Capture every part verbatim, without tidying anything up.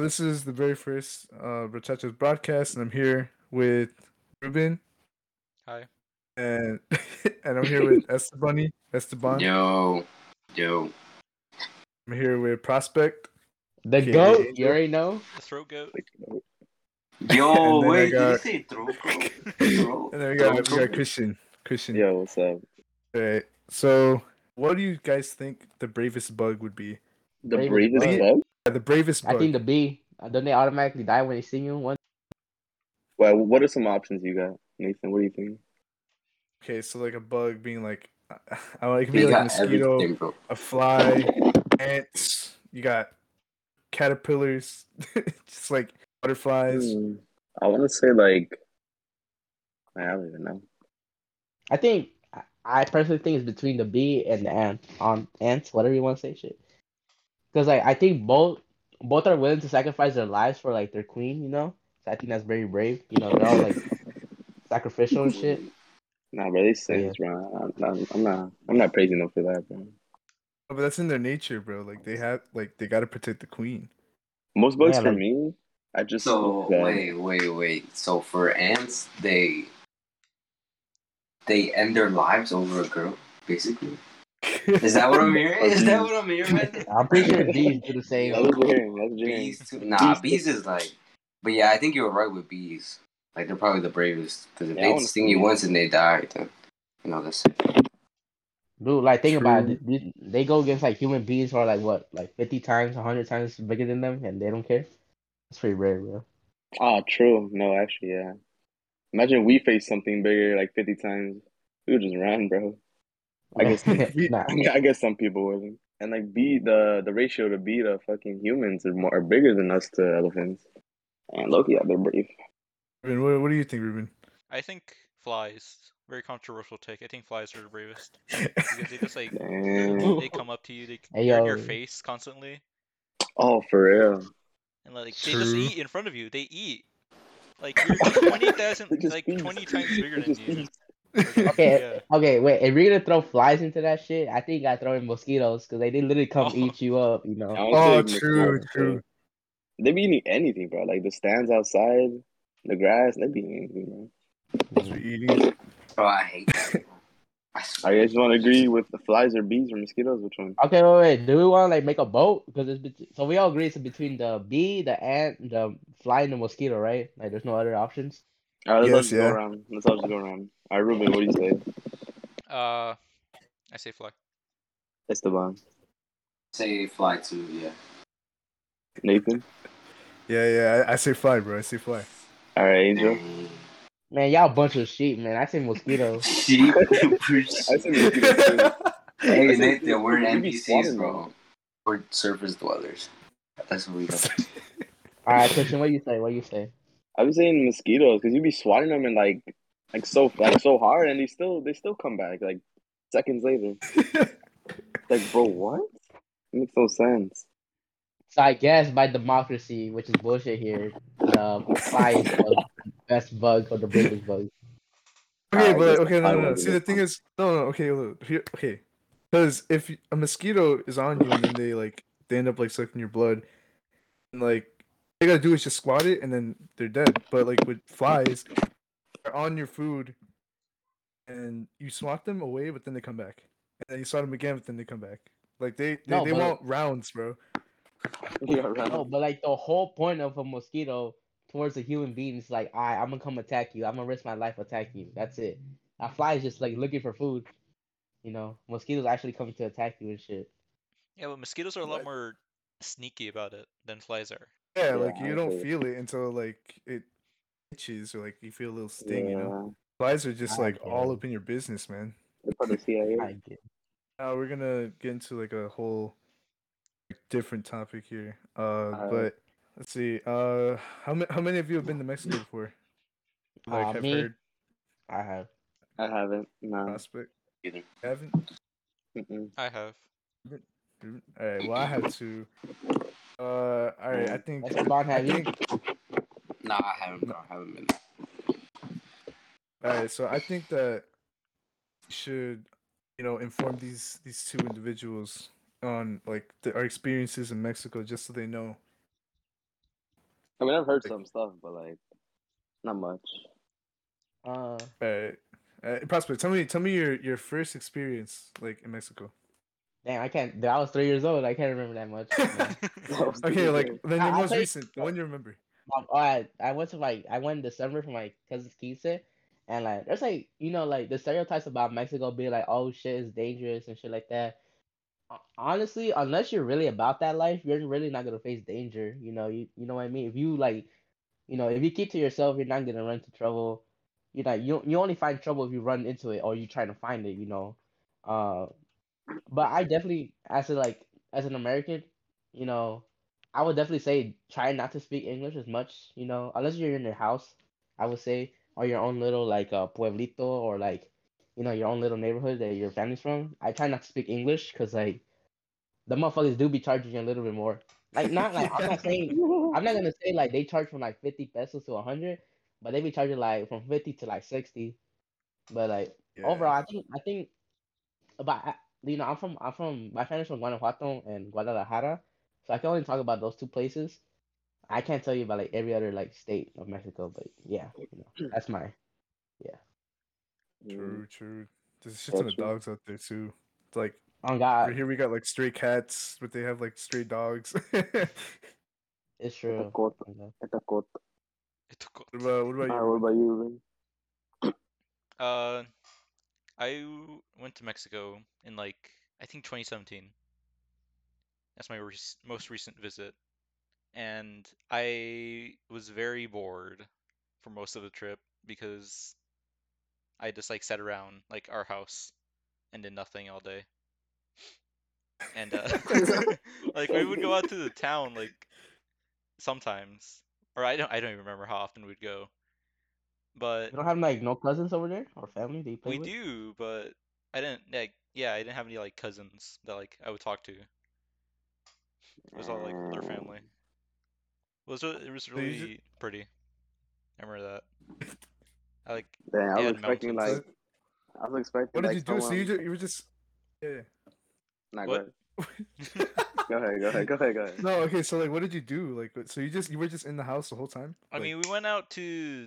This is the very first uh, Brochachos broadcast, and I'm here with Ruben. Hi. And and I'm here with Esteban. Esteban. Yo. Yo. I'm here with Prospect. The okay. Goat. You already know? The throat goat. Yo, wait, got... did you say throat goat? And then we got, we got Christian. Christian. Yo, what's up? All right. So, what do you guys think the bravest bug would be? The bravest, bravest bug? Yeah, the bravest bug. I think the bee. Don't they automatically die when they sting you? Once? Well, what are some options you got, Nathan? What do you think? Okay, so like a bug being like, I it could be like a mosquito, a fly, ants. You got caterpillars, just like butterflies. Hmm. I want to say like, I don't even know. I think I personally think it's between the bee and the ant, um, ants, whatever you want to say, shit. Because like I think both both are willing to sacrifice their lives for like their queen, you know. So I think that's very brave. You know, they're all like sacrificial and shit. Nah, bro, they say bro. I'm not, I'm not, I'm not praising them for that, bro. Oh, but that's in their nature, bro. Like they have, like they gotta protect the queen. Most bugs yeah, for like... me, I just so that... wait, wait, wait. So for ants, they they end their lives over a girl, basically. Is that what I'm hearing? Is that what I'm hearing? I'm pretty sure bees do the same. That's that's bees too. Nah, bees, bees is like... But yeah, I think you were right with bees. Like, they're probably the bravest. Because if yeah, they sting you that. once and they die, then, you know, that's it. Dude, like, think True. about it. They, they go against, like, human bees who are, like, what? Like, fifty times, one hundred times bigger than them, and they don't care? That's pretty rare, bro. Oh, true. No, actually, yeah. Imagine we face something bigger, like, fifty times. We would just run, bro. I guess, nah. I, mean, I guess some people wouldn't. And like B, the the ratio to B to fucking humans are more are bigger than us to elephants. And Loki, yeah, they're brave. Ruben, what, what do you think, Ruben? I think flies. Very controversial take. I think flies are the bravest because they just like Damn. they come up to you, they hey, turn yo. your face constantly. Oh, for real. And like True. they just eat in front of you. They eat like you're twenty thousand, like bees. twenty times bigger than you. Bees. okay, yeah. okay, wait. If you're gonna throw flies into that shit, I think you gotta throw in mosquitoes because they, they literally come oh. eat you up, you know. Oh, true, true. They be eating anything, bro. Like the stands outside, the grass, they be eating anything, bro. Oh, I hate that. I guess you want to agree with the flies or bees or mosquitoes? Which one? Okay, wait, wait. Do we want to like make a vote? Because it's between... so we all agree it's between the bee, the ant, the fly, and the mosquito, right? Like there's no other options. All right, let's yes, just yeah. go around. Let's all just go around. All right, Ruben, what do you say? Uh, I say fly. Esteban. Say fly too, yeah. Nathan? Yeah, yeah, I, I say fly, bro. I say fly. All right, Angel? Man, y'all a bunch of sheep, man. I say mosquitoes. Sheep? I say mosquitoes too. Hey, Nathan, we're N P Cs, bro. We're surface dwellers. That's what we got. All right, Christian, what do you say? What do you say? I was saying mosquitoes because you be swatting them and like, like so, like so hard, and they still, they still come back like seconds later. Like, bro, what? It makes no sense. So I guess by democracy, which is bullshit here, the fly is the best bug or the biggest bug. Okay, uh, but okay, no, no. See, the thing is, no, no. Okay, look, here, okay, because if a mosquito is on you and then they like, they end up like sucking your blood, and like. They gotta do is just squat it and then they're dead. But like with flies, they're on your food and you swat them away, but then they come back. And then you swat them again, but then they come back. Like they they, no, they but... want rounds, bro. Yeah, round. No, but like the whole point of a mosquito towards a human being is like, all right, I'm gonna come attack you. I'm gonna risk my life attack you. That's it. A fly is just like looking for food. You know, mosquitoes actually come to attack you and shit. Yeah, but mosquitoes are a lot what? more sneaky about it than flies are. Yeah, yeah, like you don't it. feel it until like it itches or like you feel a little sting, yeah. you know. Flies are just like all up in your business, man. Now we're gonna get into like a whole different topic here. Uh, uh but let's see. Uh, how many how many of you have been to Mexico before? Like uh, have me? heard? I have. I haven't. No. Prospect. Either. I haven't. Mm-mm. I have. All right. Well, I have to. Uh, all right. I think. Esteban, have you? Nah, I haven't. Bro. I haven't been. All right. So I think that we should, you know, inform these these two individuals on like the, our experiences in Mexico, just so they know I mean, I've heard some stuff, but like not much. Uh, right. uh Prosper, tell me, tell me your, your first experience like in Mexico. Damn, I can't. I was three years old. I can't remember that much. Okay, like then your most recent, the one you remember. Um, I I went to like I went in December for my cousin's quince, and like there's like you know like the stereotypes about Mexico being like, oh shit, it's dangerous and shit like that. Honestly, unless you're really about that life, you're really not gonna face danger. You know, you you know what I mean. If you like, you know, if you keep to yourself, you're not gonna run into trouble. You know, you you only find trouble if you run into it or you trying to find it. You know, uh, but I definitely as a like as an American, you know. I would definitely say try not to speak English as much, you know, unless you're in your house, I would say, or your own little, like, uh, pueblito or, like, you know, your own little neighborhood that your family's from. I try not to speak English because, like, the motherfuckers do be charging you a little bit more. Like, not, like, I'm not saying, I'm not going to say, like, they charge from, like, fifty pesos to one hundred, but they be charging, like, from fifty to, like, sixty. But, like, yeah. Overall, I think, I think, about, you know, I'm from, I'm from, my family's from Guanajuato and Guadalajara. So I can only talk about those two places. I can't tell you about like every other like state of Mexico, but yeah, you know, that's my, yeah. True, true. There's a shit ton of dogs out there too. It's like, oh God, right here we got like stray cats, but they have like stray dogs. It's true. It's a court. It's a court. It's a court. What about, what about you? What about you, Ruben? Uh, I went to Mexico in like I think twenty seventeen. That's my re- most recent visit, and I was very bored for most of the trip because I just like sat around like our house and did nothing all day. And uh, like we would go out to the town like sometimes, or I don't I don't even remember how often we'd go. But you don't have like no cousins over there or family that you play with? We do, but I didn't like yeah I didn't have any like cousins that like I would talk to. It was all like their family. It was really, it was really pretty. I remember that. I like. Damn, I was expecting mountains. like. I was expecting. What did like, you do? Someone... So you, just, you were just. Yeah. Not good. Go ahead. Go ahead. Go ahead. Go ahead. No. Okay. So like, what did you do? Like, so you just you were just in the house the whole time. I like... mean, we went out to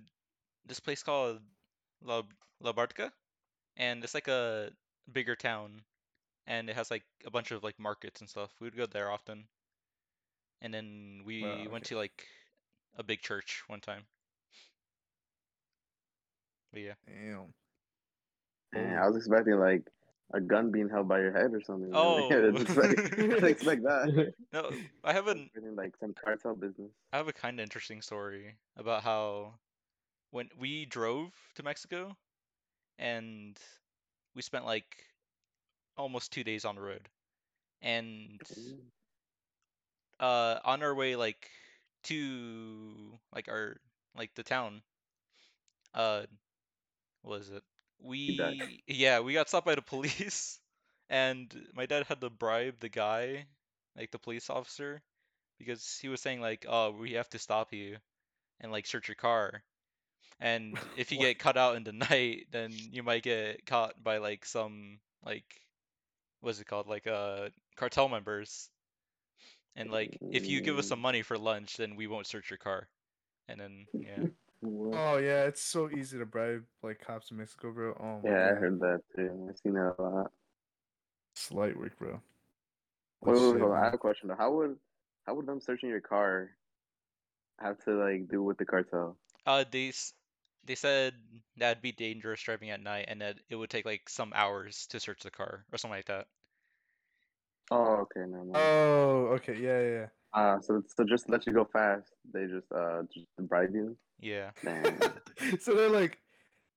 this place called La La Bartica, and it's like a bigger town. And it has, like, a bunch of, like, markets and stuff. We would go there often. And then we well, okay. went to, like, a big church one time. But, yeah. Damn. Man, I was expecting, like, a gun being held by your head or something. Oh. I didn't expect like that. No, I have a... Like, some cartel business. I have a kind of interesting story about how when we drove to Mexico and we spent, like... almost two days on the road, and uh on our way like to like our like the town uh what is it we yeah we got stopped by the police, and my dad had to bribe the guy, like the police officer, because he was saying like, oh, we have to stop you and like search your car, and if you get caught out in the night then you might get caught by like some like what's it called? Like, uh, cartel members. And, like, if you give us some money for lunch, then we won't search your car. And then, yeah. Oh, yeah, it's so easy to bribe, like, cops in Mexico, bro. Oh, my yeah, God. I heard that, too. I've seen that a lot. It's light work, bro. Wait, wait, wait, wait, I have a question, though. How would, how would them searching your car have to, like, do with the cartel? Uh, they, they said that'd be dangerous driving at night, and that it would take, like, some hours to search the car, or something like that. Oh, okay, never mind. Oh, okay, yeah, yeah. Uh, so, so just to let you go fast, they just uh just bribe you? Yeah. So they're like,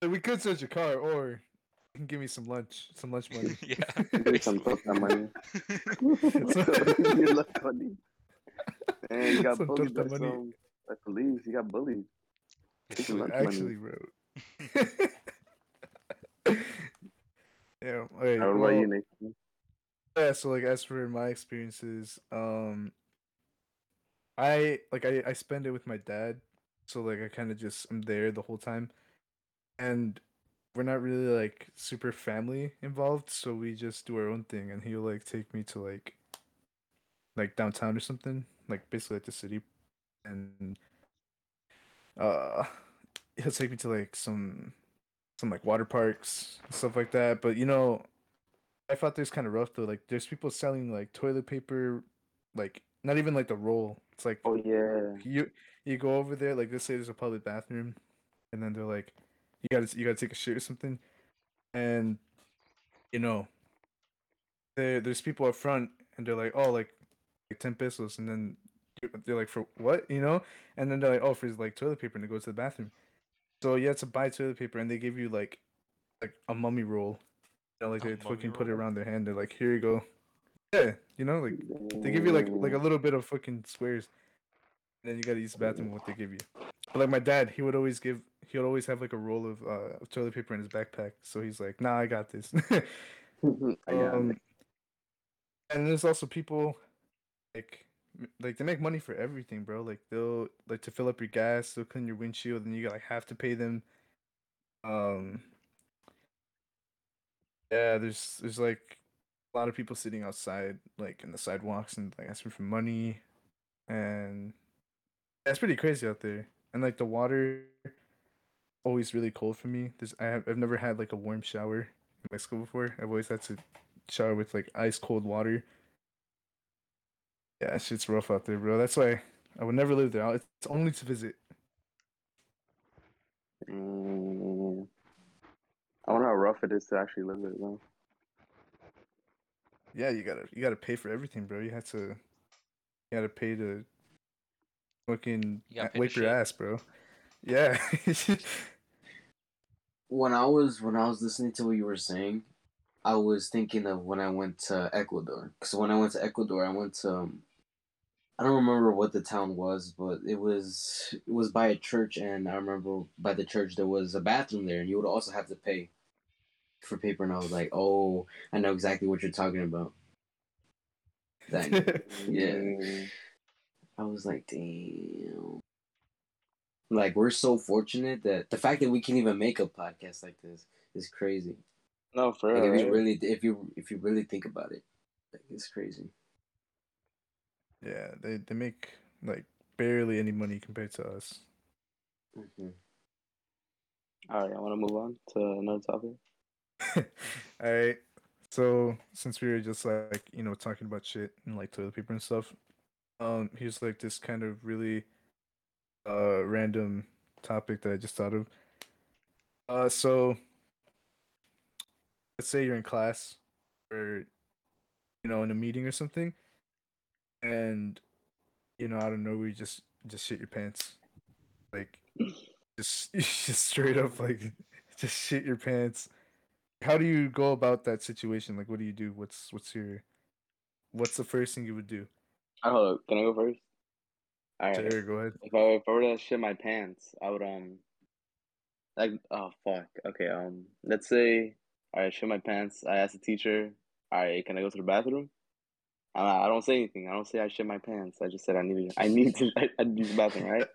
we could search your car, or you can give me some lunch, some lunch money. Yeah. Give me some money. You love money. And you got some bullied by some police. You got bullied. Actually, actually bro. Yeah, wait. How about well, you, Nathan? Yeah, so like as for my experiences, um, I like I, I spend it with my dad, so like I kind of just I'm there the whole time, and we're not really like super family involved, so we just do our own thing, and he'll like take me to like, like downtown or something, like basically like the city, and uh he'll take me to like some some like water parks and stuff like that. But you know, I thought this kind of rough though. Like there's people selling like toilet paper, like not even like the roll. It's like, oh yeah, you you go over there, like let's say there's a public bathroom, and then they're like, you gotta you gotta take a shit or something, and you know, there there's people up front and they're like, oh, like like ten pesos, and then they're like, for what, you know? And then they're like, oh, for like toilet paper, and it goes to the bathroom. So you have to buy toilet paper, and they give you like like a mummy roll. You know, like they fucking roll. Put it around their hand. They're like, here you go. Yeah, you know, like they give you like like a little bit of fucking squares, and then you gotta use the bathroom with what they give you. But like my dad, he would always give, he would always have like a roll of uh of toilet paper in his backpack. So he's like, nah, I got this. um, and there's also people like like they make money for everything, bro. Like they'll like to fill up your gas, they'll clean your windshield, and you like have to pay them. Um. Yeah, there's there's like a lot of people sitting outside, like in the sidewalks, and like asking for money, and that's pretty crazy out there. And like the water, always really cold for me. There's I have I've never had like a warm shower in Mexico before. I've always had to shower with like ice cold water. Yeah, shit's rough out there, bro. That's why I would never live there. It's only to visit. Mm. I wonder how rough it is to actually live there, though. Yeah, you gotta you gotta pay for everything, bro. You have to you gotta pay to fucking you gotta pay wake your shit. Ass, bro. Yeah. when I was when I was listening to what you were saying, I was thinking of when I went to Ecuador. Because when I went to Ecuador, I went to um, I don't remember what the town was, but it was it was by a church, and I remember by the church there was a bathroom there, and you would also have to pay for paper, and I was like, oh, I know exactly what you're talking about. That, yeah. I was like, damn. Like, we're so fortunate that the fact that we can even make a podcast like this is crazy. No, for real. Like, if you really if you if you really think about it, like, it's crazy. Yeah, they, they make, like, barely any money compared to us. Mm-hmm. All right, I want to move on to another topic. All right, so since we were just, like, you know, talking about shit and, like, toilet paper and stuff, um, here's, like, this kind of really uh random topic that I just thought of. Uh, so, let's say you're in class or, you know, in a meeting or something, and, you know, I don't know, we just, just shit your pants. Like, just, just straight up, like, just shit your pants. How do you go about that situation? Like, what do you do? What's, what's your, what's the first thing you would do? Oh, can I go first? All right. Sure, go ahead. If I, if I were to shit my pants, I would, um, like, oh, fuck. Okay, um, let's say, all right, shit my pants. I asked the teacher, all right, can I go to the bathroom? I don't say anything. I don't say I shit my pants. I just said I need to. I need to. I, I need the bathroom, right?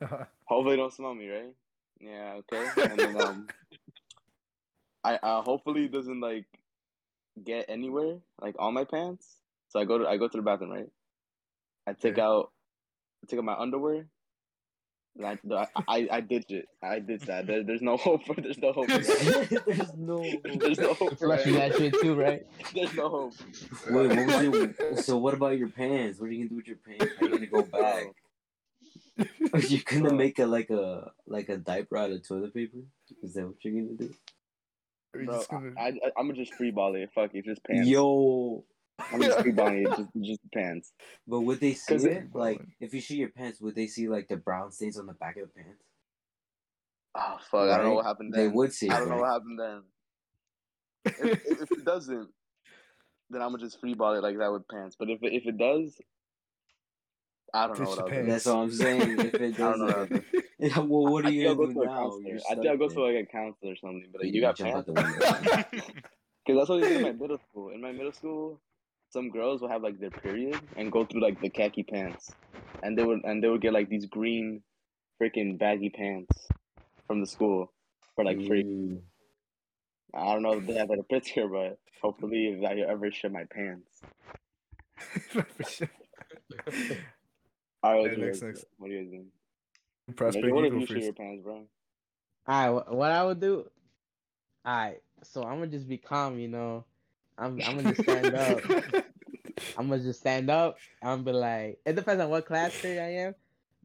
Uh-huh. Hopefully, don't smell me, right? Yeah, okay. And then, um, I, I hopefully doesn't like get anywhere, like on my pants. So I go to I go to the bathroom, right? I take yeah. out, I take out my underwear. And I, I I I ditch it. I ditch that. There, there's no hope for. There's no hope. For that. there's no. There's no hope for that. That shit too, right? There's no hope. Wait, what was your, so what about your pants? What are you gonna do with your pants? Are you gonna go back? Are you gonna make a like a like a diaper out of toilet paper? Is that what you're gonna do? Bro, just gonna... I, I I'm gonna just freeball it. Fuck it, just pants. Yo. I'm just freeballing it, just, just pants. But would they see it? it? Like, if you shit your pants, would they see, like, the brown stains on the back of the pants? Oh, fuck, right? I don't know what happened then. They would see it, I don't right? know what happened then. If, if, if it doesn't, then I'm gonna just freeball it like that with pants. But if, if it does, I don't Ditch know what I'll do. That's all I'm saying. If it doesn't, I don't know. Yeah, well, what are you gonna do, go to now? I think I'll go to, like, a counselor or something, but like, you, you got pants. Because that's what they did in my middle school. In my middle school... Some girls will have like their period and go through like the khaki pants, and they would and they would get like these green, freaking baggy pants from the school for like free. Mm. I don't know if they have like a picture, but hopefully if I ever shit my pants. All right, yeah, next, next. What are you doing? Prospect, you go first. Pants, bro. All right, what I would do? All right, so I'm gonna just be calm, you know. I'm I'm gonna just stand up. I'm gonna just stand up. I'm gonna be like, it depends on what class period I am,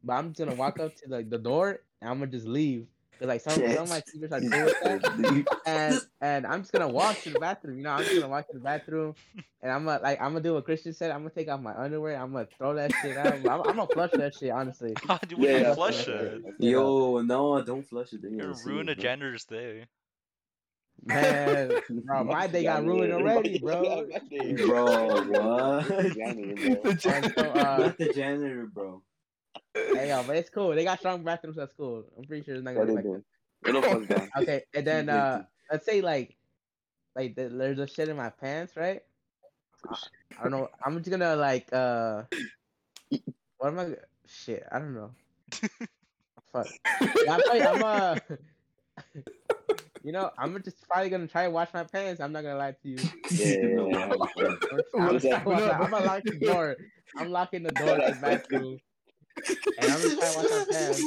but I'm just gonna walk up to like the door and I'm gonna just leave. Cause like some, yes. some of my teachers are doing that, and and I'm just gonna walk to the bathroom. You know, I'm just gonna walk to the bathroom, and I'm gonna like I'm gonna do what Christian said. I'm gonna take off my underwear. I'm gonna throw that shit out. I'm, I'm gonna flush that shit. Honestly, oh, dude, yeah, yeah. flush it. Yo, no, don't flush it. You're ruining a gender's day. Man, bro, my day got ruined already, bro. Bro, what? Not the janitor, bro. Hey, yo, but it's cool. They got strong bathrooms at school. I'm pretty sure it's not gonna be like that. Okay, and then uh, let's say like, like the, there's a shit in my pants, right? I, I don't know. I'm just gonna like uh, what am I? Shit, I don't know. Fuck. Yeah, I'm, probably, I'm uh, you know, I'm just probably gonna try to wash my pants. I'm not gonna lie to you. Yeah, I'm, I'm, I'm gonna lock the door. I'm locking the door to the bathroom. And I'm gonna try to wash my pants.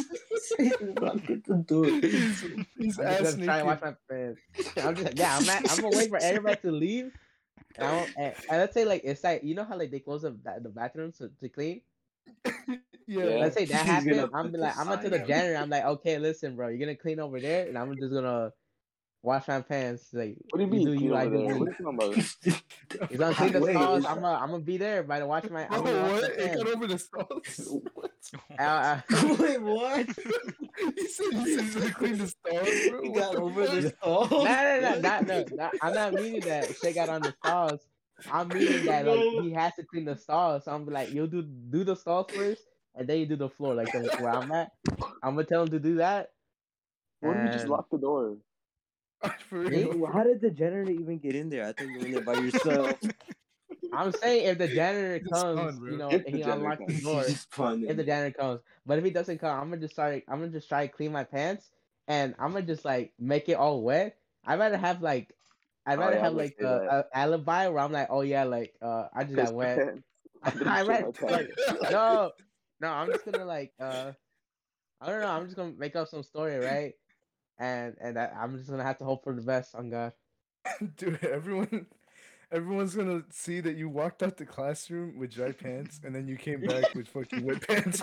He's I'm just gonna try to wash my pants. I'm just yeah, I'm at, I'm gonna wait for everybody to leave. And, I and, and let's say like it's like you know how like they close the the bathrooms to, to clean. Yeah. Let's say that happened. I'm like I'm gonna tell the janitor. I'm like, okay, listen, bro, you're gonna clean over there, and I'm just gonna wash my pants. Like, what do you mean? You do you, I do me. What are you talking about? Clean the stalls. I'm gonna, I'm gonna be there, but I wash my. I'm gonna wash what? It got over the stalls. What? I, I... Wait, what? He said you gonna clean the stalls, bro. He got over the stalls. No, no, no, not, no, no. I'm not meaning that shit got on the stalls. I'm meaning that like no. He has to clean the stalls. So I'm like, you do do the stalls first, and then you do the floor. Like that's where I'm at. I'm gonna tell him to do that. Why don't you just lock the door? How did the janitor even get in there? I thought you were in there by yourself. I'm saying if the janitor comes, fun, you know, if and he unlocks the door. Fun, if the janitor comes, but if he doesn't come, I'm gonna just start. I'm gonna just try to clean my pants, and I'm gonna just like make it all wet. I'd rather have like, I'd rather oh, yeah, have like a, a alibi where I'm like, oh yeah, like uh, I just got wet. I read like, no, no. I'm just gonna like, uh, I don't know. I'm just gonna make up some story, right? And and I, I'm just gonna have to hope for the best on God. Dude, everyone, everyone's gonna see that you walked out the classroom with dry pants, and then you came back with fucking wet pants.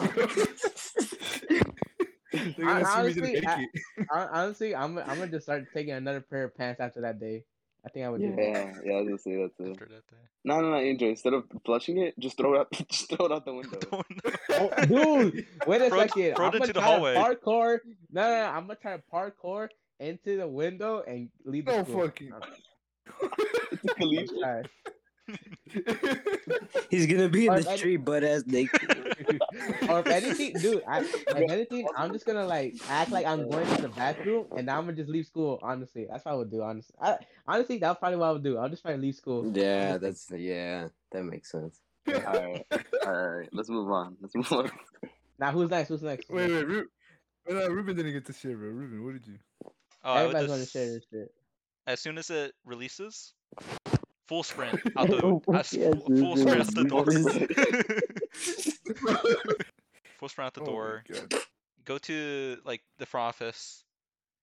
I, honestly, I, I, honestly, I'm I'm gonna just start taking another pair of pants after that day. I think I would do yeah, that. Yeah, I was gonna say that too. After that day. No, no, no, Andrew. Instead of flushing it, just throw it out. Just throw it out the window. Oh, dude, wait a throw second. It, throw I'm it to the hallway. Parkour. No, no, no, I'm gonna try to parkour into the window and leave the no school. Fucking. Right. He's gonna be in or the any... tree, butt ass naked. Or if anything, dude, I, if anything, I'm just gonna like act like I'm going to the bathroom, and I'm gonna just leave school. Honestly, that's what I would do. Honestly, I, honestly, that's probably what I would do. I'll just try to leave school. Yeah, that's yeah, that makes sense. Yeah, all right, all right, let's move on. Let's move on. Now, who's next? Who's next? Wait, wait, Ruben, uh, Ruben didn't get to share, bro. Ruben, what did you? Oh, everybody's gonna share this shit. As soon as it releases. Full sprint out the yes, full, full sprint out the door. Full sprint out the door. Oh, go to like the front office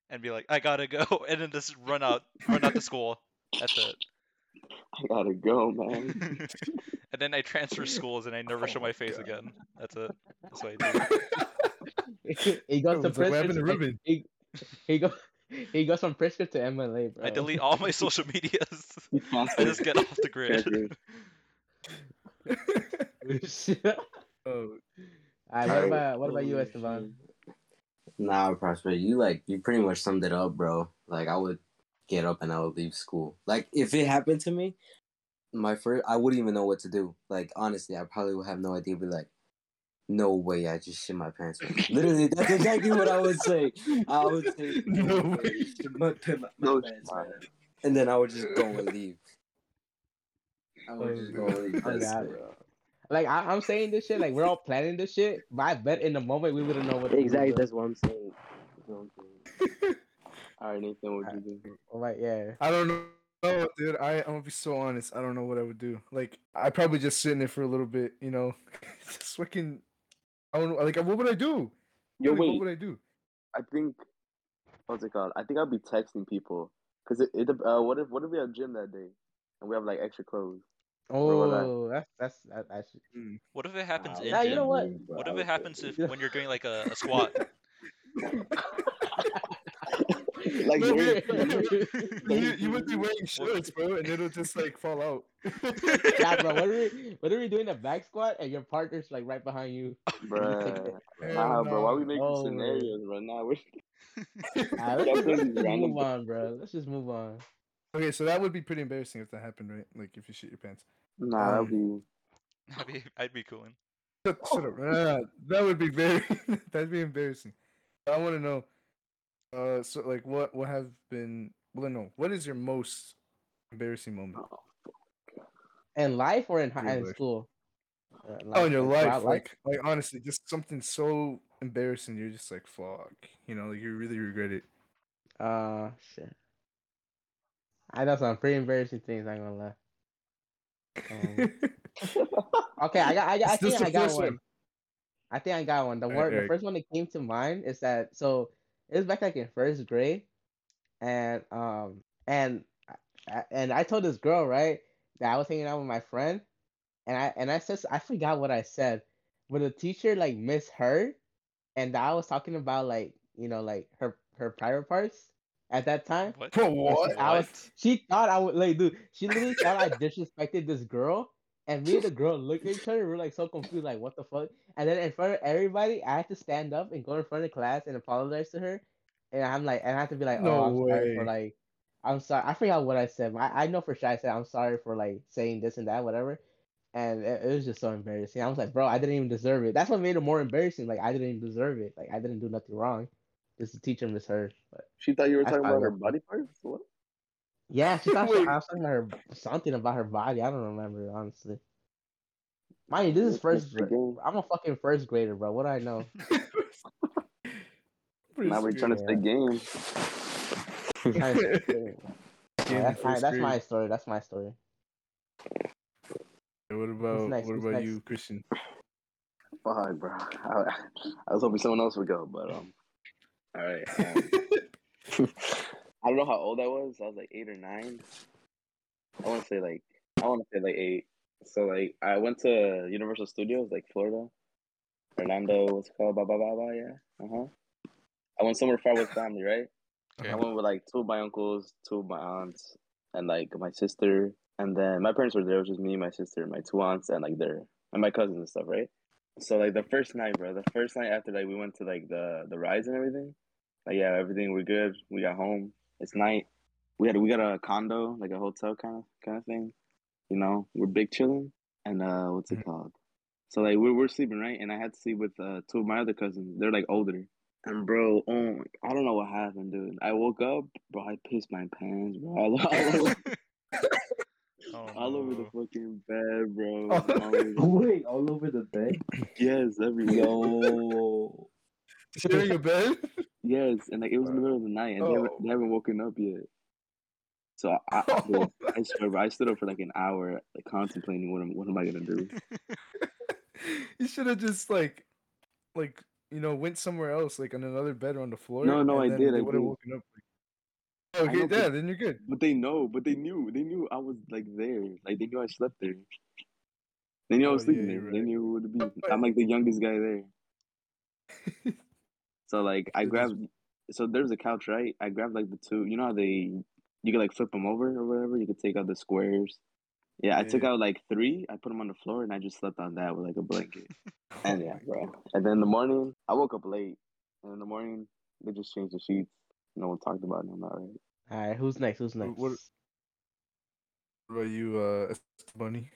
and be like, I gotta go, and then just run out, run out to school. That's it. I gotta go, man. And then I transfer schools and I never oh show my face God. Again. That's it. That's what I do. He goes to prison. He, he goes. He goes from Prisca to M L A, bro. I delete all my social medias. I just get off the grid. Oh. Alright, what about what about you, Esteban? Nah, Prosper, you like you pretty much summed it up, bro. Like I would get up and I would leave school. Like if it happened to me, my first I wouldn't even know what to do. Like honestly, I probably would have no idea. Be like. No way! I just shit my pants. Literally, that's exactly what I would say. I would say no, no way, shit my, my, my pants, man. And then I would just go and leave. I would just go and leave. That's I like I, I'm saying this shit, like we're all planning this shit, but I bet in the moment we wouldn't know what. Exactly, that's what I'm saying. All right, Nathan, what do you do? All right, yeah. I don't know. No, dude, I, I'm gonna be so honest. I don't know what I would do. Like, I probably just sit in it for a little bit, you know. Just fucking. I don't know. Like, what would I do? Yo, wait, wait. What would I do? I think, what's it called? I think I'll be texting people. Because it, it, uh, what if what if we have gym that day and we have like extra clothes? Oh, that's that's that's actually. Mm. What if it happens uh, in yeah, gym? You know what? What if it happens if when you're doing like a, a squat? Like no, you, you, you would be wearing shorts, bro, and it'll just like fall out. Yeah, bro. What are we? What are we doing? A back squat, and your partner's like right behind you, bro. Nah, bro. Why are we making oh, scenarios, bro? Nah, we're. Nah, let's just, let's just move on, bro. Let's just move on. Okay, so that would be pretty embarrassing if that happened, right? Like if you shit your pants. Nah, that'd be. I'd be. I'd be cooling. Shut, shut up. Nah, that would be very. That'd be embarrassing. I want to know. Uh, so like, what, what have been? Well, no. What is your most embarrassing moment? In life or in high in school? Uh, life, oh, in your life, like, like, like honestly, just something so embarrassing. You're just like, fuck, you know, like you really regret it. Uh, shit. I know some pretty embarrassing things. I'm gonna lie. Um, okay, I got, I, I think I got one. one. I think I got one. The word, right, the first one that came to mind is that so. It was back like in first grade, and um and and I told this girl, right, that I was hanging out with my friend, and I and I said I forgot what I said, but the teacher like misheard, and I was talking about like you know like her her private parts at that time. What? She, what? I was, she thought I would like dude. She literally thought I disrespected this girl, and me and the girl looked at each other. We were like so confused, like what the fuck. And then in front of everybody, I had to stand up and go in front of class and apologize to her. And I'm like, and I have to be like, oh, no I'm way. sorry for like, I'm sorry. I forgot what I said. I, I know for sure I said, I'm sorry for like saying this and that, whatever. And it, it was just so embarrassing. I was like, bro, I didn't even deserve it. That's what made it more embarrassing. Like, I didn't even deserve it. Like, I didn't do nothing wrong. Just the teacher misheard. But she thought you were talking about her body parts? What? Yeah, she thought I was talking about her, something about her body. I don't remember, honestly. Mind you, this is first grade. I'm a fucking first grader, bro. What do I know? Now we're trying to play games. That's my, that's my story. That's my story. Hey, what about next, what about next? you, Christian? Fuck, bro. I, I was hoping someone else would go, but um, all right. Um, I don't know how old I was. I was like eight or nine. I want to say like I want to say like eight. So, like, I went to Universal Studios, like, Florida. Orlando, what's it called? Ba ba ba ba, yeah. Uh-huh. I went somewhere far with family, right? Okay. I went with, like, two of my uncles, two of my aunts, and, like, my sister. And then my parents were there. It was just me, my sister, my two aunts, and, like, their... And my cousins and stuff, right? So, like, the first night, bro. The first night after, like, we went to, like, the, the rides and everything. Like, yeah, everything, we're good. We got home. It's night. We had we got a condo, like, a hotel kind of kind of thing. You know, we're big chilling, and uh, what's it called? So like we're we're sleeping, right? And I had to sleep with uh, two of my other cousins. They're like older, and bro, oh, I don't know what happened, dude. I woke up, bro. I pissed my pants, bro, all, all, over, oh, all over the fucking bed, bro. Oh, wait, all over the bed? Yes, everywhere. Yo, sharing a bed? Yes, and like it was in the middle of the night, and oh. they, haven't, they haven't woken up yet. So I, I, I swear, I stood up for like an hour, like contemplating what am what am I gonna do. You should have just like, like you know, went somewhere else, like on another bed or on the floor. No, no, I did. I would have woken up. Like, okay, yeah, then you're good. But they know, but they knew, they knew I was like there, like they knew I slept there. They knew oh, I was sleeping yeah, there. Right. They knew who to be. I'm like the youngest guy there. So like I grabbed, so there's a couch, right? I grabbed like the two. You know how they. You could, like, flip them over or whatever. You could take out the squares. Yeah, I yeah. took out, like, three. I put them on the floor, and I just slept on that with, like, a blanket. And, yeah, bro. And then in the morning, I woke up late. And in the morning, they just changed the sheets. No one talked about it. I'm not right. All right, who's next? Who's next? What, what about you, uh, Bunny?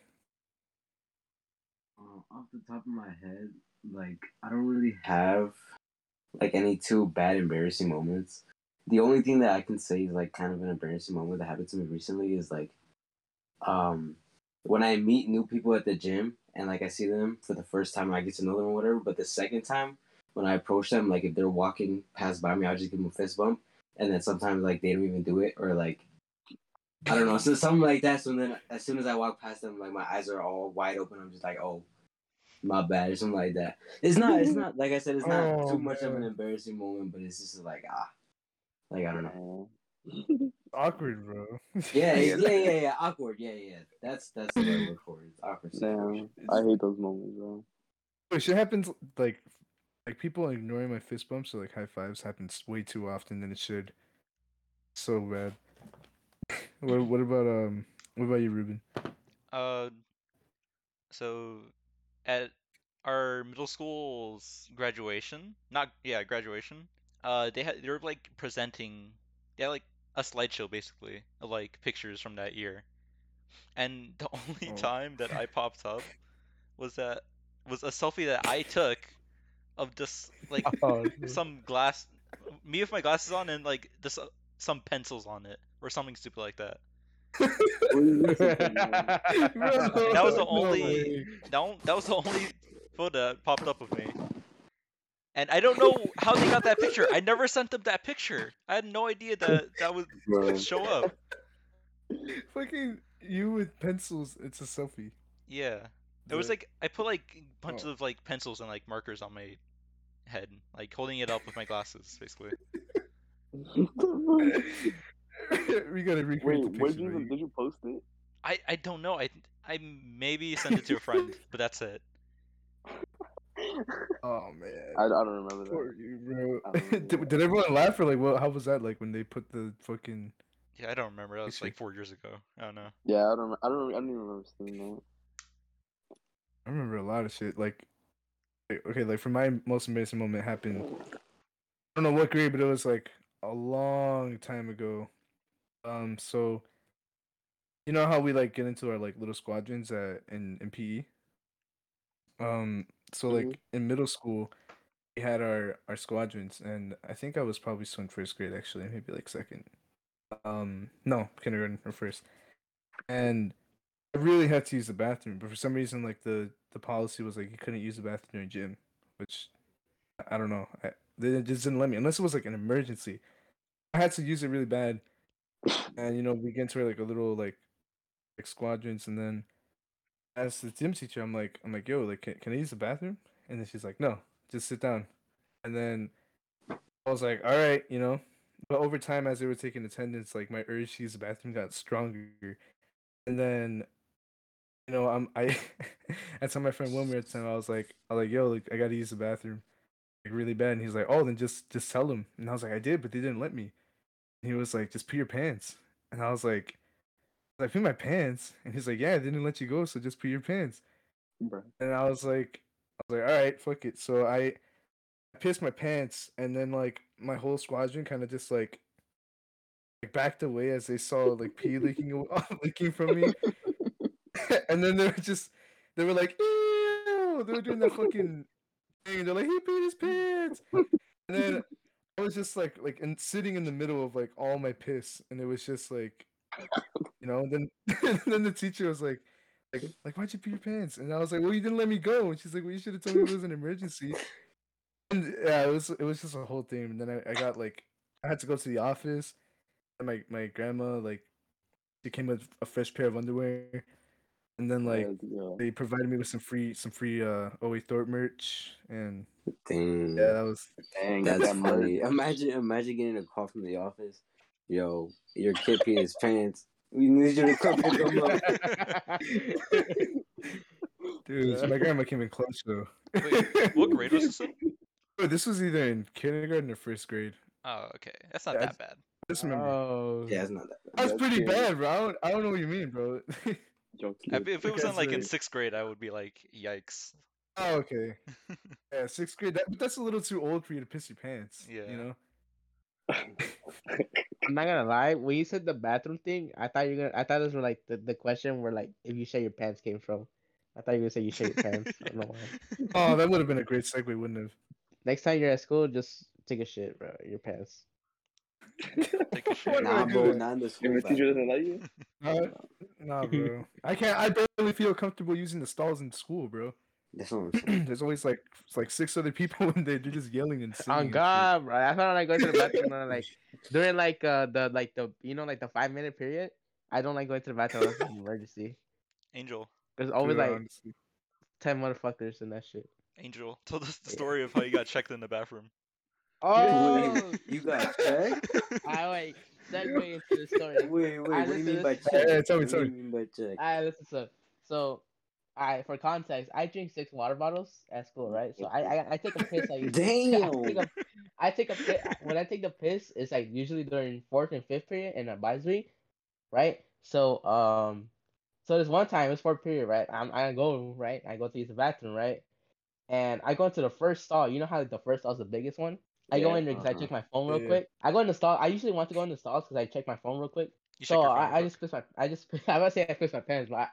Um, off the top of my head, like, I don't really have, like, any two bad embarrassing moments. The only thing that I can say is, like, kind of an embarrassing moment that happened to me recently is, like, um, when I meet new people at the gym and, like, I see them for the first time, I get to know them or whatever, but the second time when I approach them, like, if they're walking past by me, I'll just give them a fist bump, and then sometimes, like, they don't even do it, or, like, I don't know, so something like that, so then as soon as I walk past them, like, my eyes are all wide open, I'm just like, oh, my bad or something like that. It's not, it's not, like I said, it's not oh, too much man. of an embarrassing moment, but it's just like, ah, like, I don't know. Awkward, bro. Yeah, yeah, yeah, yeah, awkward, yeah, yeah. That's, that's the word for it. It's awkward. Damn, I hate those moments, bro. Wait, shit happens, like, like people ignoring my fist bumps or, like, high fives happens way too often than it should. So bad. What, what about, um, what about you, Ruben? Uh, so... At our middle school's graduation, not yeah, graduation. Uh, they had they were like presenting, they had like a slideshow basically, of, like pictures from that year. And the only oh. time that I popped up was that was a selfie that I took of just like oh, some glass, me with my glasses on and like this uh, some pencils on it or something stupid like that. That was the only no that was the only photo that popped up of me, and I don't know how they got that picture. I never sent them that picture. I had no idea that that would no. show up. Fucking you with pencils. It's a selfie. Yeah, it was like I put like a bunch oh. of like pencils and like markers on my head, like holding it up with my glasses, basically. We gotta recreate Wait, the picture. Wait, you, did you post it? I, I don't know. I I maybe sent it to a friend, but that's it. Oh man, I, I don't remember that. Poor you, bro. I don't remember did, that. Did everyone laugh or like? Well, how was that like when they put the fucking? Yeah, I don't remember. That was like four years ago. I don't know. Yeah, I don't. I don't. I don't even remember seeing that. I remember a lot of shit. Like, okay, like for my most embarrassing moment happened. I don't know what grade, but it was like a long time ago. Um, so, you know how we, like, get into our, like, little squadrons at, in, in P E? Um, so, like, mm-hmm. in middle school, we had our, our squadrons, and I think I was probably still in first grade, actually, maybe, like, second. Um, no, kindergarten or first. And I really had to use the bathroom, but for some reason, like, the, the policy was, like, you couldn't use the bathroom during gym, which, I don't know. I, they just didn't let me, unless it was, like, an emergency. I had to use it really bad. And you know we get into like a little like, like squadrons, and then as the gym teacher, I'm like I'm like yo like can, can I use the bathroom? And then she's like no, just sit down. And then I was like all right, you know. But over time, as they were taking attendance, like my urge to use the bathroom got stronger. And then you know I'm I I told my friend Wilmer at the time, I was like I was like yo like I gotta use the bathroom like really bad. And he's like oh then just just tell them. And I was like I did, but they didn't let me. He was like, just pee your pants. And I was like, I pee my pants. And he's like, yeah, I didn't let you go, so just pee your pants. Right. And I was like, I was like, all right, fuck it. So I pissed my pants, and then like my whole squadron kind of just like, like backed away as they saw like pee leaking leaking from me. And then they were just, they were like, ew! They were doing that fucking thing. They're like, he peed his pants. And then I was just like, like, and sitting in the middle of like all my piss, and it was just like, you know. And then, and then the teacher was like, like, like, why'd you pee your pants? And I was like, well, you didn't let me go. And she's like, well, you should have told me it was an emergency. And yeah, it was, it was just a whole thing. And then I, I got like, I had to go to the office, and my, my grandma like, she came with a fresh pair of underwear, and then like yeah. they provided me with some free, some free uh, O A Thorpe merch. And dang. Yeah, that was dang. That's funny. Imagine, imagine getting a call from the office. Yo, your kid peed his pants. We need you to come pick him up. Dude, yeah. My grandma came in clutch though. Wait, what grade was this in? This was either in kindergarten or first grade. Oh, okay, that's not yeah, that bad. Just remember. Oh, yeah, it's not that bad. That's, that's pretty cute. Bad, bro. I don't, I don't know what you mean, bro. If it was in like in sixth grade, I would be like, yikes. Oh, okay. Yeah, sixth grade. That, that's a little too old for you to piss your pants. Yeah. You know? I'm not gonna lie. When you said the bathroom thing, I thought you were gonna. I thought those were like the, the question where like if you shit your pants came from. I thought you were gonna say you shit your pants. I don't know why. Oh, that would have been a great segue, wouldn't it? Next time you're at school, just take a shit, bro. Your pants. Take a shit. Nah, bro. Not in the school. Your teacher doesn't like you? Uh, nah, bro. I can't. I barely feel comfortable using the stalls in school, bro. There's always like like six other people and they're just yelling and singing. Oh God, bro! I thought when I go to the bathroom, and like during like uh, the like the you know like the five minute period, I don't like going to the bathroom unless it's an emergency. Angel, there's always dude, like honestly. ten motherfuckers in that shit. Angel, tell us the story yeah. of how you got checked in the bathroom. Oh, you got checked? I wait. Segue into the story. Wait, wait. What do you mean by check? Yeah, tell me, tell me. I listen. So, so, I for context, I drink six water bottles at school, right? So I, I, I take a piss. Like, damn. I take a, I take a piss, when I take the piss, it's like usually during fourth and fifth period in advisory, right? So, um, so this one time it's fourth period, right? I'm I go right. I go to use the bathroom, right? And I go into the first stall. You know how like, the first stall is the biggest one. I yeah, go in there because uh-huh. I check my phone real yeah. quick. I go in the stall. I usually want to go in the stalls because I check my phone real quick. You so I, I just pissed my. I just. I'm not saying I pissed my pants, but I,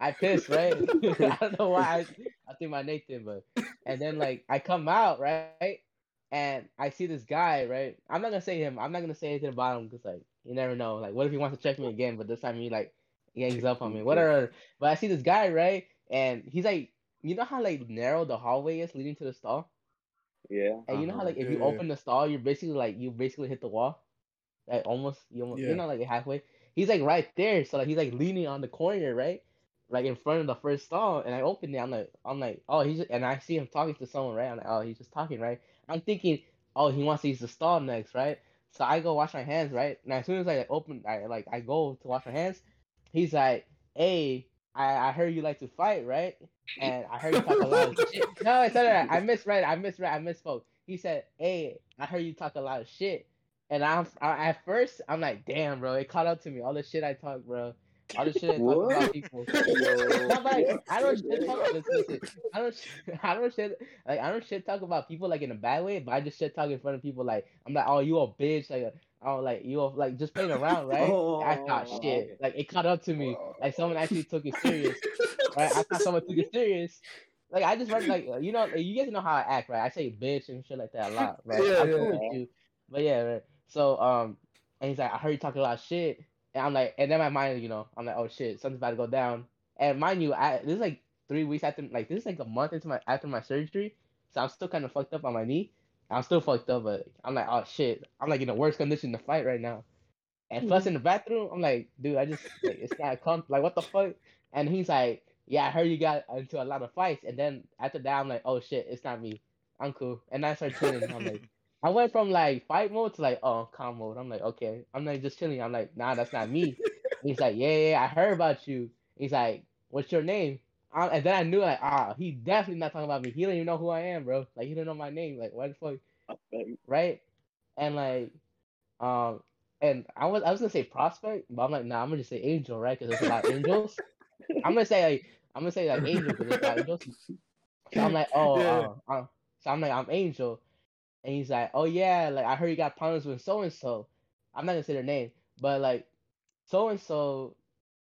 I pissed, right? I don't know why. I, I think my Nate did, but and then like I come out, right, and I see this guy, right. I'm not gonna say him. I'm not gonna say anything about him because like you never know. Like what if he wants to check me again? But this time he like gangs up on me, whatever. But I see this guy, right, and he's like, you know how like narrow the hallway is leading to the stall. Yeah. And you know how like if you open the stall, you're basically like you basically hit the wall, like almost you almost, yeah. you know like halfway. He's like right there, so like he's like leaning on the corner, right, like in front of the first stall. And I open it. I'm like, I'm like, oh, he's just, and I see him talking to someone, right? I'm like, oh, he's just talking, right? I'm thinking, oh, he wants to use the stall next, right? So I go wash my hands, right? And as soon as I open, I like I go to wash my hands. He's like, hey. I, I heard you like to fight, right? And I heard you talk a lot of shit. No, it's not right. I misread. I misread. I misspoke. He said, "Hey, I heard you talk a lot of shit." And I'm I, at first, I'm like, "Damn, bro, it caught up to me. All the shit I talk, bro. All the shit I talk about people." I'm like, I don't shit talk. Listen, listen. I don't. I don't shit. Like, I don't shit talk about people like in a bad way, but I just shit talk in front of people. Like, I'm like, "Oh, you a bitch." Like. A, Oh, like you were, like just playing around, right? Oh, I thought shit, like it caught up to me. Oh. Like someone actually took it serious, right? I thought someone took it serious. Like I just read, like you know, you guys know how I act, right? I say bitch and shit like that a lot, right? Yeah, I'm cool yeah. with you, but yeah, right. So um, and he's like, I heard you talking a lot of shit, and I'm like, and then my mind, you know, I'm like, oh shit, something's about to go down. And mind you, I this is like three weeks after, like this is like a month into my after my surgery, so I'm still kind of fucked up on my knee. I'm still fucked up, but I'm like, oh shit, I'm like in the worst condition to fight right now. And plus in the bathroom, I'm like, dude, I just like, it's not comfortable. Like, what the fuck? And he's like, yeah, I heard you got into a lot of fights. And then after that, I'm like, oh shit, it's not me. I'm cool. And I start chilling. I'm like, I went from like fight mode to like oh calm mode. I'm like, okay, I'm like just chilling. I'm like, nah, that's not me. He's like, yeah, yeah, I heard about you. He's like, what's your name? Um, and then I knew, like, ah, he definitely not talking about me. He don't even know who I am, bro. Like, he don't know my name. Like, why the fuck? Right? And, like, um, and I was I was going to say prospect, but I'm like, nah, I'm going to just say angel, right? Because it's about angels. I'm going to say, like, I'm going to say, like, angel because it's about angels. So I'm like, oh, yeah. uh, uh, so I'm like, I'm angel. And he's like, oh, yeah, like, I heard you got problems with so-and-so. I'm not going to say their name, but, like, so-and-so,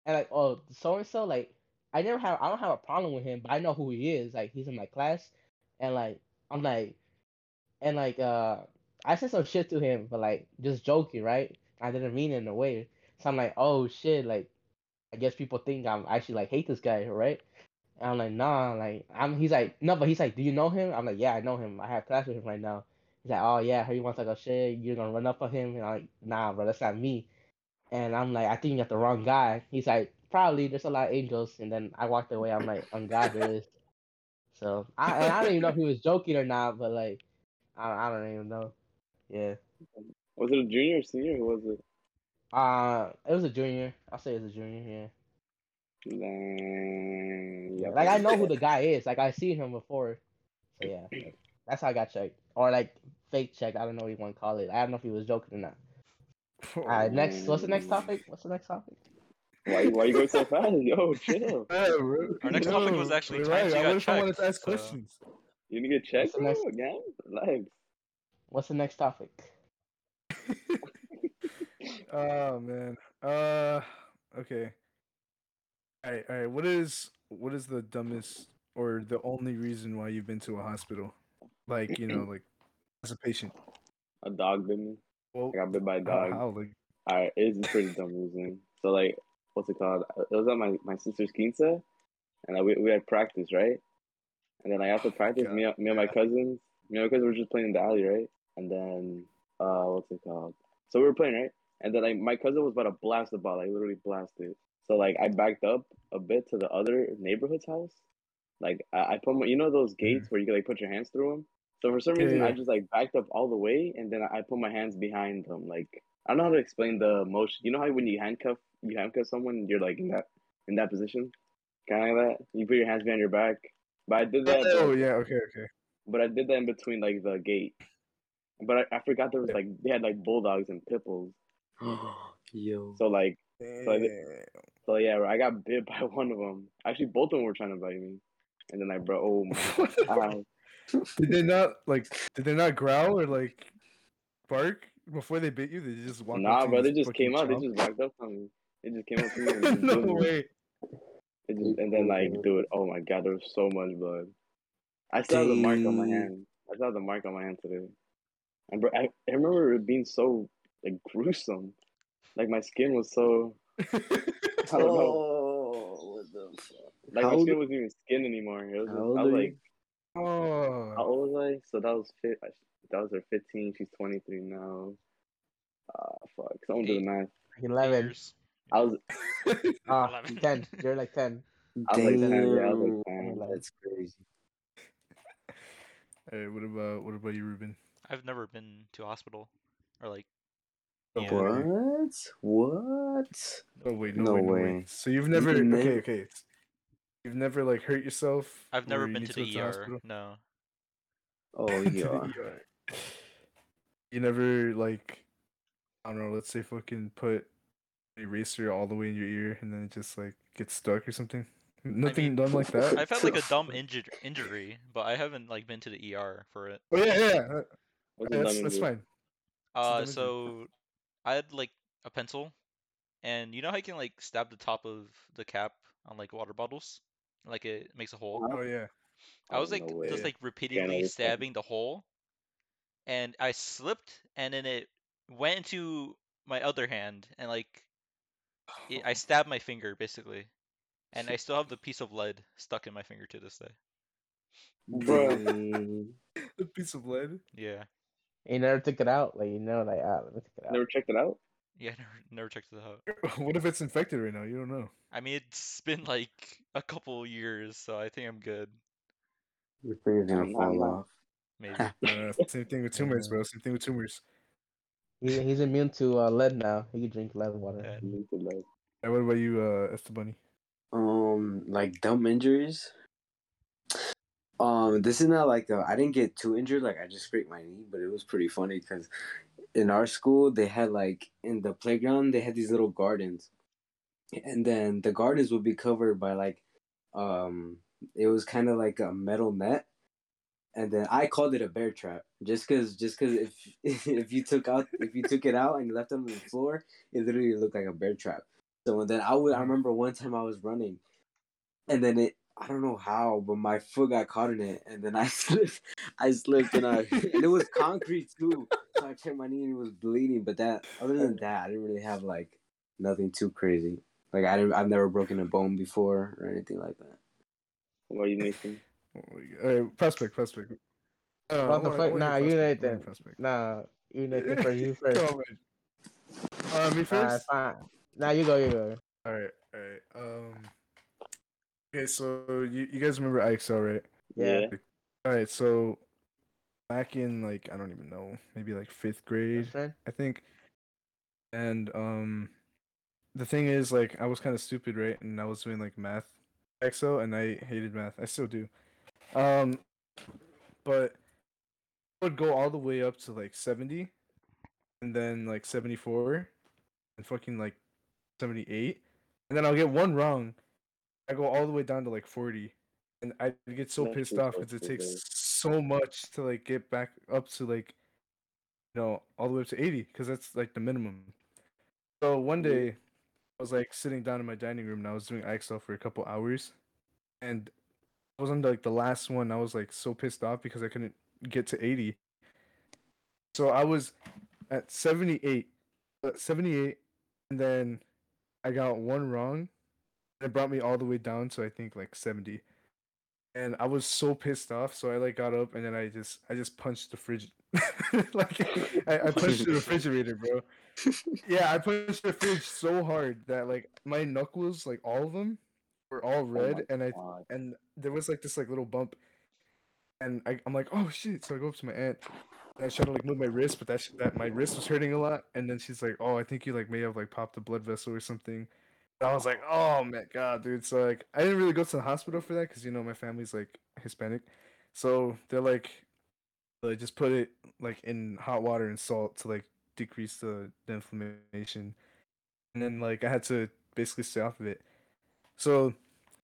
and, like, oh, so-and-so, like, I never have, I don't have a problem with him, but I know who he is. Like, he's in my class, and, like, I'm, like, and, like, uh, I said some shit to him, but, like, just joking, right? I didn't mean it in a way. So I'm, like, oh, shit, like, I guess people think I'm actually, like, hate this guy, right? And I'm, like, nah, like, I'm, he's, like, no, but he's, like, do you know him? I'm, like, yeah, I know him. I have class with him right now. He's, like, oh, yeah, how you want to talk about shit? You're gonna run up on him? And I'm, like, nah, bro, that's not me. And I'm, like, I think you got the wrong guy. He's, like, probably there's a lot of angels, and then I walked away. I'm like, I'm glad there is. So I and I don't even know if he was joking or not, but like, I, I don't even know. Yeah. Was it a junior or senior? Who was it? Uh, it was a junior. I'll say it was a junior. Yeah. Nah, yeah. Like I know who the guy is. Like I seen him before. So yeah, like, that's how I got checked, or like fake checked. I don't know what you want to call it. I don't know if he was joking or not. All right. Next. What's the next topic? What's the next topic? Why, why you going so fast? Yo, chill. Yeah, our next topic was actually times right. you got I wish checked. I wanted to ask so. questions. You need to get checked, bro, next... again? Like... What's the next topic? Oh, man. Uh, okay. All right, all right. What is, what is the dumbest or the only reason why you've been to a hospital? Like, you know, like, as a patient. A dog bit me? Well, I got bit by a dog. How, like... All right, it's a pretty dumb reason. So, like... What's it called? It was at my, my sister's quince, and like, we we had practice, right? And then like after practice, oh, me me and my cousins, me and my cousins were just playing in the alley, right? And then uh, what's it called? So we were playing, right? And then like my cousin was about to blast the ball, like literally blast it. So like I backed up a bit to the other neighborhood's house, Like I, I put my, you know those gates where you can like put your hands through them? So for some reason, yeah. I just like backed up all the way, and then I put my hands behind them. Like I don't know how to explain the motion. You know how when you handcuff, you handcuff someone, you're like in that in that position, kind of like that. You put your hands behind your back. But I did that. Oh but, yeah, okay, okay. But I did that in between like the gate. But I, I forgot there was like they had like bulldogs and pit bulls. Yo. So like, so, I, so yeah, I got bit by one of them. Actually, both of them were trying to bite me, and then like, bro, oh my god. Did they not like? Did they not growl or like bark before they bit you? They just walked. Nah, up to bro, they just came out. They just walked up on me. They just came up to me. And no way. It just, and then like, dude, oh my god, there was so much blood. I still have the mark on my hand. I still have the mark on my hand today. And bro, I, I remember it being so like gruesome. Like my skin was so. I don't know. What the fuck? Like how my skin wasn't even skin anymore. It was, I was like. Oh. How old was I? So that was fit. That was her fifteen. She's twenty-three now. Ah, uh, fuck. Someone do the math. eleven. I was. Ah, uh, ten. You're like ten. I was like ten. Yeah, I was like ten. That's crazy. Hey, what about what about you, Ruben? I've never been to a hospital, or like. Yeah. What? What? No way! No, no way, way. No way! So you've never. You've okay. Never... Okay. You've never like hurt yourself? I've never been to the E R. No. Oh yeah. You never like, I don't know. Let's say fucking put an eraser all the way in your ear and then it just like gets stuck or something. Nothing I mean, done like that. I've had like a dumb inju- injury, but I haven't like been to the E R for it. Oh yeah, yeah. yeah that's that's fine. Uh, so I had like a pencil, and you know how you can like stab the top of the cap on like water bottles. Like it makes a hole. Oh yeah. I was like no just like repeatedly yeah, stabbing the hole, and I slipped, and then it went into my other hand, and like it, I stabbed my finger basically, and I still have the piece of lead stuck in my finger to this day. Bro, the piece of lead. Yeah. And you never took it out, like you know, like ah, let me take it out. Never checked it out. Yeah, never, never checked it out. What if it's infected right now? You don't know. I mean, it's been like a couple years, so I think I'm good. Your finger's gonna fall off. Maybe. uh, same thing with tumors, bro. Same thing with tumors. He, he's immune to uh, lead now. He can drink lead water. Yeah. Immune to lead. Hey, what about you, uh, Estebani? Um, like dumb injuries. Um, this is not like a, I didn't get too injured. Like I just scraped my knee, but it was pretty funny because. In our school, they had like in the playground, they had these little gardens, and then the gardens would be covered by like, um, it was kind of like a metal net, and then I called it a bear trap just cause, just cause if if you took out if you took it out and left it on the floor, it literally looked like a bear trap. So then I would I remember one time I was running, and then it. I don't know how, but my foot got caught in it, and then I slipped. I slipped, and I and it was concrete too. So I checked my knee, and it was bleeding. But that, other than that, I didn't really have like nothing too crazy. Like I didn't, I've never broken a bone before or anything like that. What are you making? Uh, prospect, prospect. Uh, what the fuck? Nah, you ain't that. Nah, you ain't that for you first. Uh, me first. Nah, nah, you go, you go. All right, all right. Um. Okay, so you, you guys remember I X L, right? Yeah. All right, so back in, like, I don't even know, maybe, like, fifth grade, right. I think. And um, the thing is, like, I was kind of stupid, right? And I was doing, like, math I X L, and I hated math. I still do. Um, But I would go all the way up to, like, seventy, and then, like, seventy-four, and fucking, like, seventy-eight. And then I'll get one wrong. I go all the way down to like forty, and I get so pissed off because it takes so much to like get back up to like, you know, all the way up to eighty because that's like the minimum. So one day, I was like sitting down in my dining room and I was doing I X L for a couple hours, and I was on like the last one. I was like so pissed off because I couldn't get to eighty. So I was at seventy-eight, seventy-eight, and then I got one wrong. It brought me all the way down to I think like seventy, and I was so pissed off. So I like got up and then I just I just punched the fridge, like I, I punched the refrigerator, bro. Yeah, I punched the fridge so hard that like my knuckles, like all of them, were all red, oh and I God. and there was like this like little bump, and I, I'm like, oh shit! So I go up to my aunt, and I try to like move my wrist, but that sh- that my wrist was hurting a lot, and then she's like, oh, I think you like may have like popped a blood vessel or something. And I was like, oh my God, dude! So like, I didn't really go to the hospital for that because you know my family's like Hispanic, so they're like, they just put it like in hot water and salt to like decrease the, the inflammation, and then like I had to basically stay off of it. So, you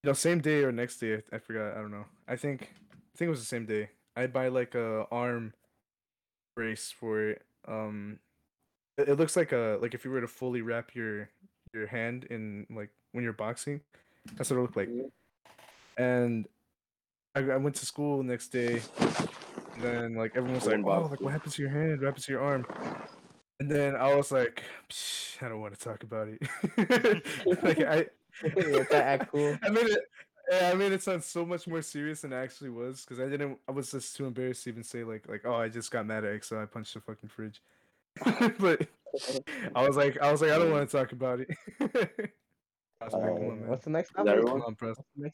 know, same day or next day, I, I forgot. I don't know. I think, I think it was the same day. I buy like a arm brace for it. Um, it, it looks like a like if you were to fully wrap your your hand in like when you're boxing, that's what it looked like. And I, I went to school the next day. And then like everyone was like, oh, like what happened to your hand? What happened to your arm? And then I was like, I don't want to talk about it. like I. that act cool? I made it. I made it sound so much more serious than it actually was because I didn't. I was just too embarrassed to even say like, like, oh, I just got mad at X L. I punched the fucking fridge. But I was like, I was like, I don't want to talk about it. uh, on, what's the next topic? Come on, Prospect. No,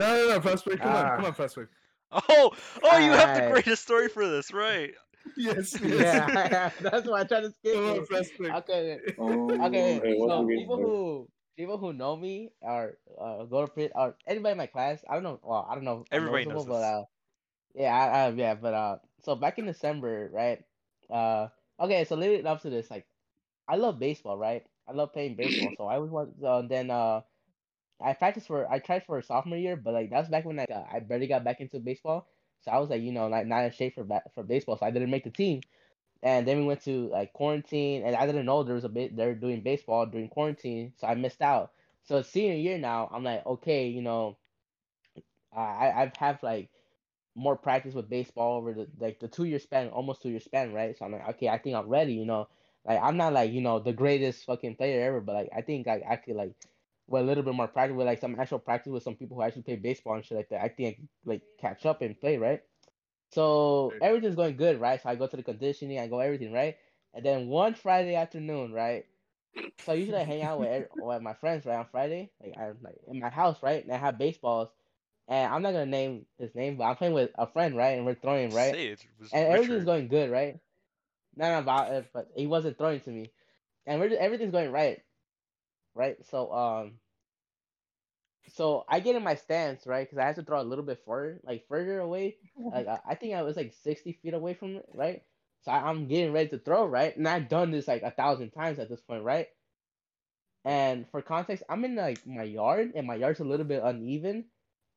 no, no, Prospect. Come ah. on, come on, Prospect. Oh, oh, All you right. have the greatest story for this, right? Yes, yes. Yeah, that's why I tried to skip. Come on, Prospect. Okay, oh, okay. Hey, so people who. People who know me or uh, go to print or anybody in my class, I don't know. Well, I don't know. Everybody knows this. But, uh, yeah, I, I, yeah, but uh, so back in December, right? Uh, okay, so leading up to this, like, I love baseball, right? I love playing baseball, so I always want. Uh, then uh, I practiced for, I tried for a sophomore year, but like that was back when like uh, I barely got back into baseball, so I was like, you know, like not in shape for for baseball, so I didn't make the team. And then we went to like quarantine, and I didn't know there was a bit they're doing baseball during quarantine, so I missed out. So senior year now, I'm like, okay, you know, I I've have like more practice with baseball over the like the two year span, almost two year span, right? So I'm like, okay, I think I'm ready, you know. Like I'm not like you know the greatest fucking player ever, but like I think like I could like with a little bit more practice, with like some actual practice with some people who actually play baseball and shit like that, I think I could, like catch up and play, right? So everything's going good, right? So I go to the conditioning, I go everything, right? And then one Friday afternoon, right? So usually I hang out with, every, with my friends, right? On Friday, like I'm like in my house, right? And I have baseballs, and I'm not gonna name his name, but I'm playing with a friend, right? And we're throwing, right? Say it was and Richard. Everything's going good, right? Not about it, but he wasn't throwing to me, and we're just, everything's going right, right? So um. So I get in my stance, right? Because I had to throw a little bit further, like further away. Like I think I was like sixty feet away from it, right? So I'm getting ready to throw, right? And I've done this like a thousand times at this point, right? And for context, I'm in like my yard, and my yard's a little bit uneven,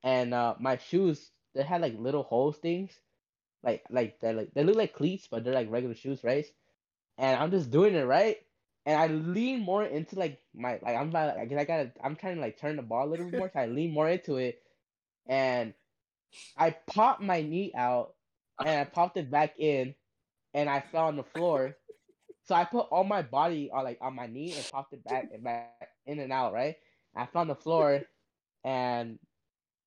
and uh, my shoes they had like little holes things, like like they like they look like cleats, but they're like regular shoes, right? And I'm just doing it, right? And I lean more into like my like I'm about like, I gotta I'm trying to like turn the ball a little bit more, so I lean more into it, and I popped my knee out, and I popped it back in, and I fell on the floor, so I put all my body on like on my knee and popped it back and back in and out, right? I fell on the floor, and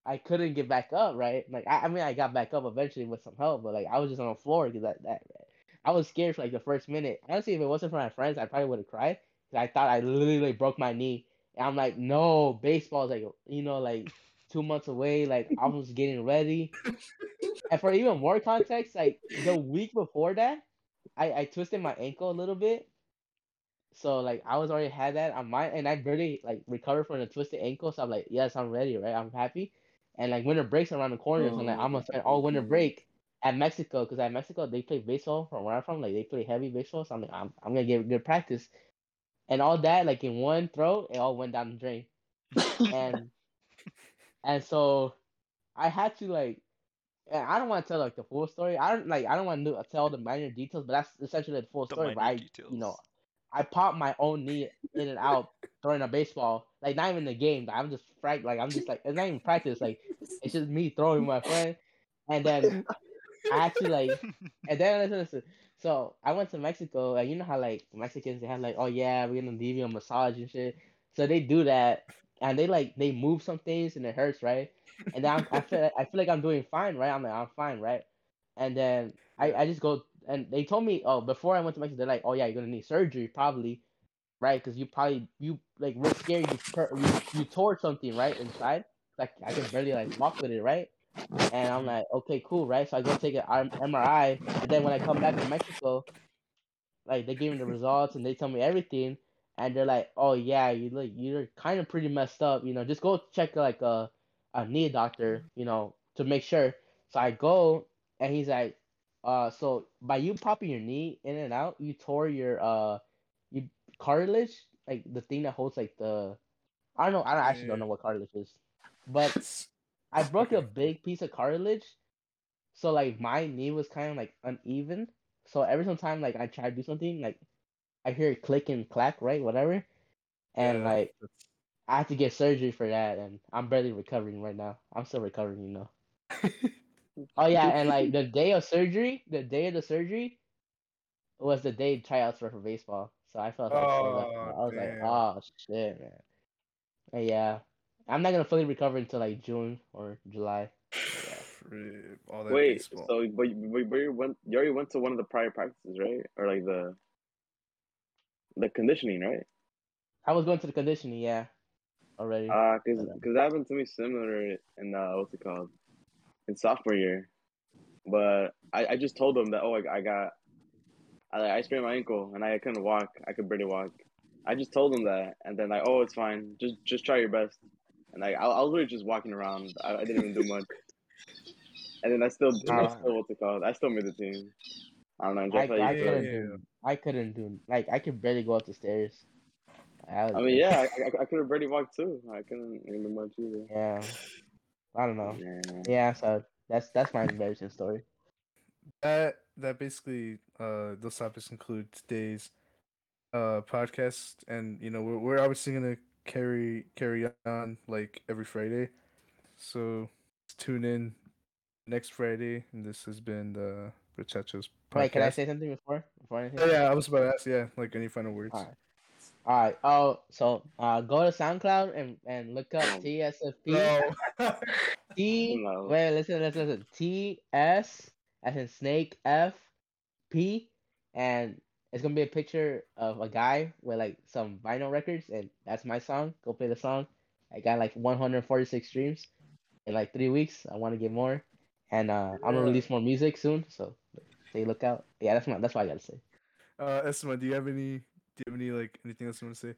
I couldn't get back up, right? Like I, I mean I got back up eventually with some help, but like I was just on the floor because that that. I was scared for like the first minute. Honestly, if it wasn't for my friends, I probably would have cried. Cause I thought I literally like, broke my knee. And I'm like, no, baseball's like, you know, like two months away. Like I was getting ready. And for even more context, like the week before that, I, I twisted my ankle a little bit. So like I was already had that on my, and I barely like recovered from the twisted ankle. So I'm like, yes, I'm ready, right? I'm happy. And like winter break's around the corner, so I'm like, I'm gonna spend all winter break at Mexico, because at Mexico they play baseball from where I'm from, like they play heavy baseball, so I'm like, I'm, I'm gonna get good practice, and all that like in one throw, it all went down the drain, and and so I had to like, and I don't want to tell like the full story, I don't like I don't want to tell the minor details, but that's essentially the full the story. But I, details. you know, I popped my own knee in and out throwing a baseball, like not even the game, but I'm just frank, like I'm just like it's not even practice, like it's just me throwing my friend, and then. I actually like, and then listen, listen. So I went to Mexico, and you know how like Mexicans they have like, oh yeah, we're gonna give you a massage and shit. So they do that, and they like they move some things, and it hurts, right? And then I'm, I feel like, I feel like I'm doing fine, right? I'm like I'm fine, right? And then I, I just go, and they told me, oh, before I went to Mexico, they're like, oh yeah, you're gonna need surgery probably. right? Because you probably you like we're scared you, per- you you tore something right inside. Like I can barely like walk with it, right? And I'm like, okay, cool, right? So I go take an M R I, and then when I come back to Mexico, like they give me the results and they tell me everything, and they're like, oh yeah, you look you're kind of pretty messed up, you know. Just go check like a a knee doctor, you know, to make sure. So I go, and he's like, uh, so by you popping your knee in and out, you tore your uh, you cartilage, like the thing that holds like the, I don't know, I don't, actually don't know what cartilage is, but I broke a big piece of cartilage, so like my knee was kind of like uneven. So every time like I try to do something, like I hear it click and clack, right, whatever, and yeah. like I had to get surgery for that, and I'm barely recovering right now. I'm still recovering, you know. Oh yeah, and like the day of surgery, the day of the surgery was the day tryouts were for baseball. So I felt like oh, shit, I was damn. like, oh shit, man. But yeah, I'm not gonna fully recover until like June or July. Yeah. All that Wait, baseball. so but you, but you went, you already went to one of the prior practices, right? Or like the the conditioning, right? I was going to the conditioning, yeah, already. Ah, uh, cause cause that happened to me similar in uh, what's it called? in sophomore year, but I, I just told them that, oh, I, I got, I, I sprained my ankle and I couldn't walk. I could barely walk. I just told them that. And then like, oh, it's fine. Just, just try your best. And like, I, I was really just walking around. I, I didn't even do much. And then I still, I still, what's it called? I still made the team. I don't know. I, I, couldn't do, I couldn't do, like, I could barely go up the stairs. I, was, I mean, yeah, I, I, I could have barely walked too. I couldn't do much either. Yeah. I don't know. Yeah. yeah, so that's that's my embarrassing story. That that basically uh those topics include today's uh podcast, and you know we're we're obviously gonna carry carry on like every Friday. So tune in next Friday, and this has been the Brochachos podcast. Wait, can I say something before before anything? Oh, yeah, I was about to ask. Yeah, like any final words. All right. All right. Oh, so uh, go to SoundCloud and, and look up T S F P. No. T. No. Wait, listen, listen, listen. T S as in snake F P, and it's gonna be a picture of a guy with like some vinyl records, and that's my song. Go play the song. I got like one hundred forty-six streams in like three weeks. I want to get more, and uh, I'm gonna release more music soon. So stay look out. Yeah, that's my that's what I gotta say. Uh, Esma, do you have any? Do you have any, like, anything else you want to say?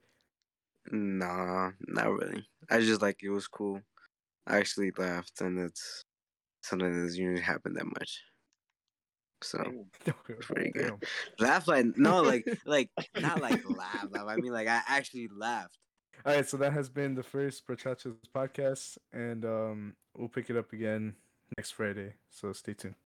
Nah, not really. I just, like, it was cool. I actually laughed, and it's something that doesn't usually happen that much. So, it's pretty good. Laugh like, no, like, like not like laugh, laugh. I mean, like, I actually laughed. All right, so that has been the first Brochachos podcast, and um, we'll pick it up again next Friday. So, stay tuned.